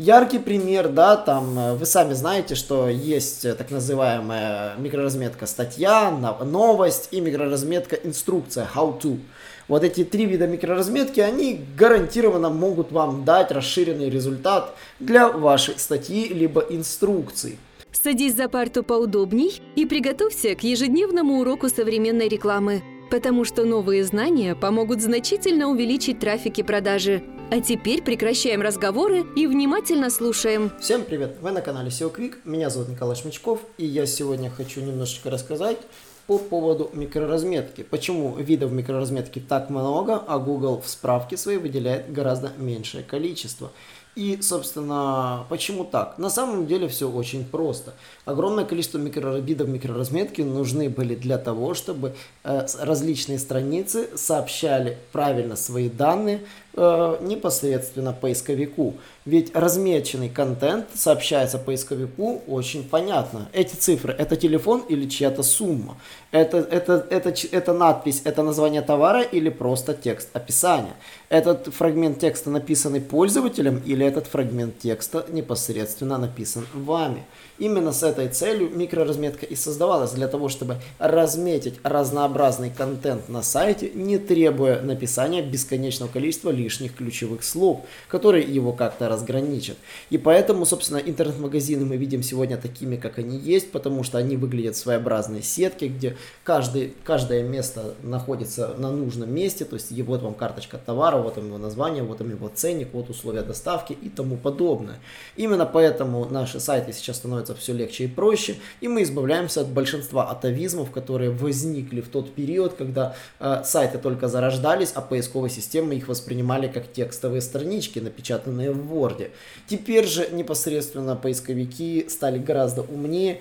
Яркий пример, да, там вы сами знаете, что есть так называемая микроразметка статья, новость и микроразметка инструкция, how to. Вот эти три вида микроразметки, они гарантированно могут вам дать расширенный результат для вашей статьи либо инструкции. Садись за парту поудобней и приготовься к ежедневному уроку современной рекламы, потому что новые знания помогут значительно увеличить трафик и продажи. А теперь прекращаем разговоры и внимательно слушаем. Всем привет! Вы на канале SEO Quick. Меня зовут Николай Шмичков, и я сегодня хочу немножечко рассказать по поводу микроразметки. Почему видов микроразметки так много, а Google в справке своей выделяет гораздо меньшее количество. И, собственно, почему так? На самом деле все очень просто. Огромное количество видов микроразметки нужны были для того, чтобы различные страницы сообщали правильно свои данные непосредственно поисковику. Ведь размеченный контент сообщается поисковику очень понятно. Эти цифры – это телефон или чья-то сумма? Это надпись, это название товара или просто текст описания? Этот фрагмент текста написанный пользователем или этот фрагмент текста непосредственно написан вами? Именно с этой целью микроразметка и создавалась, для того, чтобы разметить разнообразный контент на сайте, не требуя написания бесконечного количества лишних ключевых слов, которые его как-то разграничат. И поэтому, собственно, интернет-магазины мы видим сегодня такими, как они есть, потому что они выглядят в своеобразной сетке, где каждое место находится на нужном месте, то есть вот вам карточка товара, вот вам его название, вот вам его ценник, вот условия доставки и тому подобное. Именно поэтому наши сайты сейчас становятся все легче и проще, и мы избавляемся от большинства атовизмов, которые возникли в тот период, когда сайты только зарождались, а поисковые системы их воспринимали как текстовые странички, напечатанные в Word. Теперь же непосредственно поисковики стали гораздо умнее.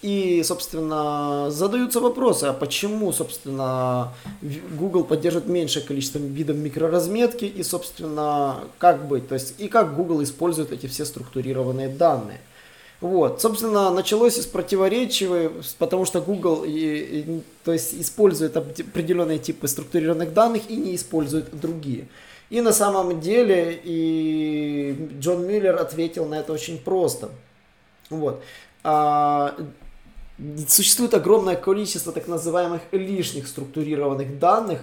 И, собственно, задаются вопросы, а почему, собственно, Google поддерживает меньшее количество видов микроразметки и, собственно, как быть, то есть и как Google использует эти все структурированные данные. Вот, собственно, началось из противоречивой, потому что Google то есть использует определенные типы структурированных данных и не использует другие. И на самом деле и Джон Миллер ответил на это очень просто. Вот. Существует огромное количество так называемых лишних структурированных данных.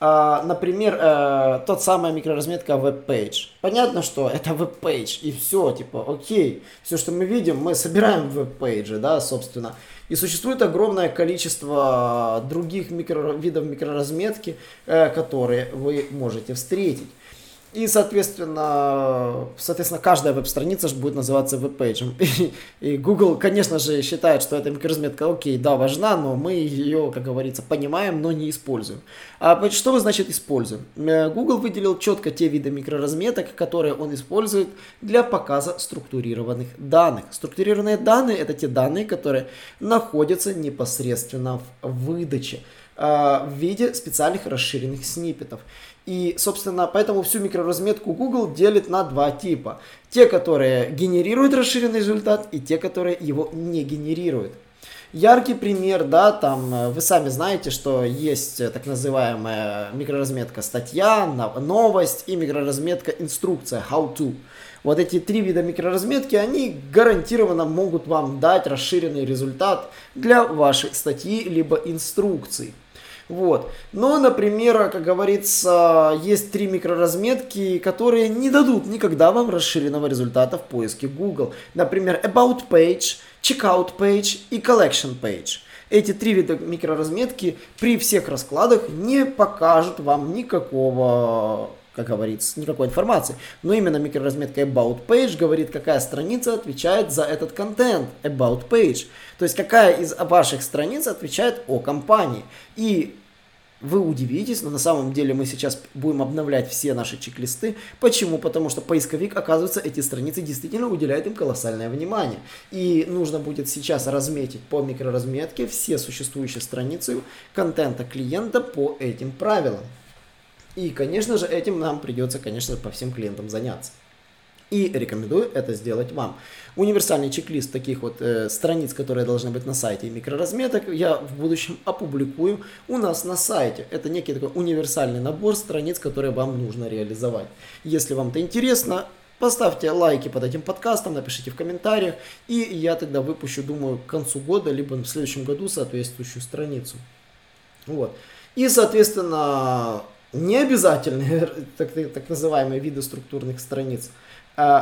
Например, тот самая микроразметка веб-пейдж. Понятно, что это веб-пейдж, и все, типа, окей, все, что мы видим, мы собираем в веб-пейджи, да, собственно. И существует огромное количество других видов микроразметки, которые вы можете встретить. И, соответственно, каждая веб-страница же будет называться веб-пейджем. И Google, конечно же, считает, что эта микроразметка, окей, да, важна, но мы ее, как говорится, понимаем, но не используем. А что значит используем? Google выделил четко те виды микроразметок, которые он использует для показа структурированных данных. Структурированные данные – это те данные, которые находятся непосредственно в выдаче в виде специальных расширенных сниппетов. И, собственно, поэтому всю микроразметку Google делит на два типа. Те, которые генерируют расширенный результат, и те, которые его не генерируют. Яркий пример, да, там вы сами знаете, что есть так называемая микроразметка статья, новость и микроразметка инструкция, how to. Вот эти три вида микроразметки, они гарантированно могут вам дать расширенный результат для вашей статьи либо инструкции. Вот. Но, например, как говорится, есть три микроразметки, которые не дадут никогда вам расширенного результата в поиске Google. Например, About Page, Checkout Page и Collection Page. Эти три вида микроразметки при всех раскладах не покажут вам никакого, как говорится, никакой информации. Но именно микроразметка About Page говорит, какая страница отвечает за этот контент About Page. То есть, какая из ваших страниц отвечает о компании. И вы удивитесь, но на самом деле мы сейчас будем обновлять все наши чек-листы. Почему? Потому что поисковик, оказывается, эти страницы действительно уделяет им колоссальное внимание. И нужно будет сейчас разметить по микроразметке все существующие страницы контента клиента по этим правилам. И, конечно же, этим нам придется, конечно, по всем клиентам заняться. И рекомендую это сделать вам. Универсальный чек-лист таких вот страниц, которые должны быть на сайте и микроразметок, я в будущем опубликую у нас на сайте. Это некий такой универсальный набор страниц, которые вам нужно реализовать. Если вам это интересно, Поставьте лайки под этим подкастом, напишите в комментариях, и я тогда выпущу, думаю, к концу года, либо в следующем году соответствующую страницу. Вот. И, соответственно, необязательные так называемые виды структурных страниц,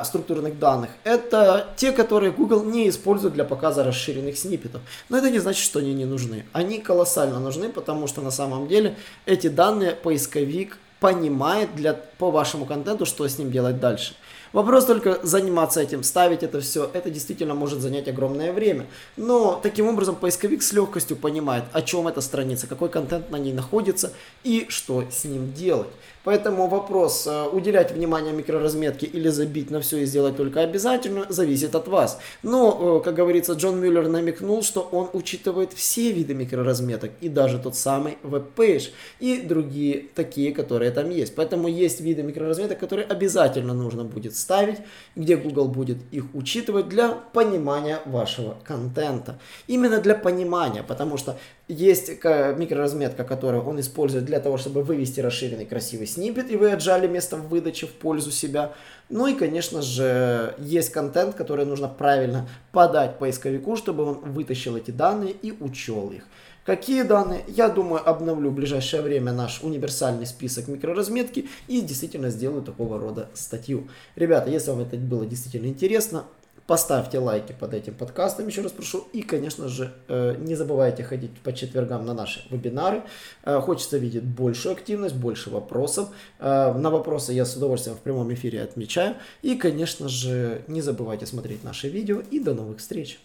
структурных данных, это те, которые Google не использует для показа расширенных сниппетов. Но это не значит, что они не нужны. Они колоссально нужны, потому что на самом деле эти данные поисковик понимает по вашему контенту, что с ним делать дальше. Вопрос только заниматься этим, ставить это все, это действительно может занять огромное время. Но таким образом поисковик с легкостью понимает, о чем эта страница, какой контент на ней находится и что с ним делать. Поэтому вопрос, уделять внимание микроразметке или забить на все и сделать только обязательно, зависит от вас. Но, как говорится, Джон Мюллер намекнул, что он учитывает все виды микроразметок и даже тот самый веб-пейдж и другие такие, которые там есть. Поэтому есть виды микроразметок, которые обязательно нужно будет ставить, где Google будет их учитывать для понимания вашего контента. Именно для понимания, потому что есть микроразметка, которую он использует для того, чтобы вывести расширенный красивый сниппет, и вы отжали место в выдаче в пользу себя. Ну и, конечно же, есть контент, который нужно правильно подать поисковику, чтобы он вытащил эти данные и учел их. Какие данные? Я думаю, обновлю в ближайшее время наш универсальный список микроразметки и действительно сделаю такого рода статью. Ребята, если вам это было действительно интересно, поставьте лайки под этим подкастом, еще раз прошу. И, конечно же, не забывайте ходить по четвергам на наши вебинары. Хочется видеть большую активность, больше вопросов. На вопросы я с удовольствием в прямом эфире отвечаю. И, конечно же, не забывайте смотреть наши видео. И до новых встреч!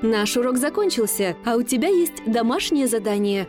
Наш урок закончился, а у тебя есть домашнее задание.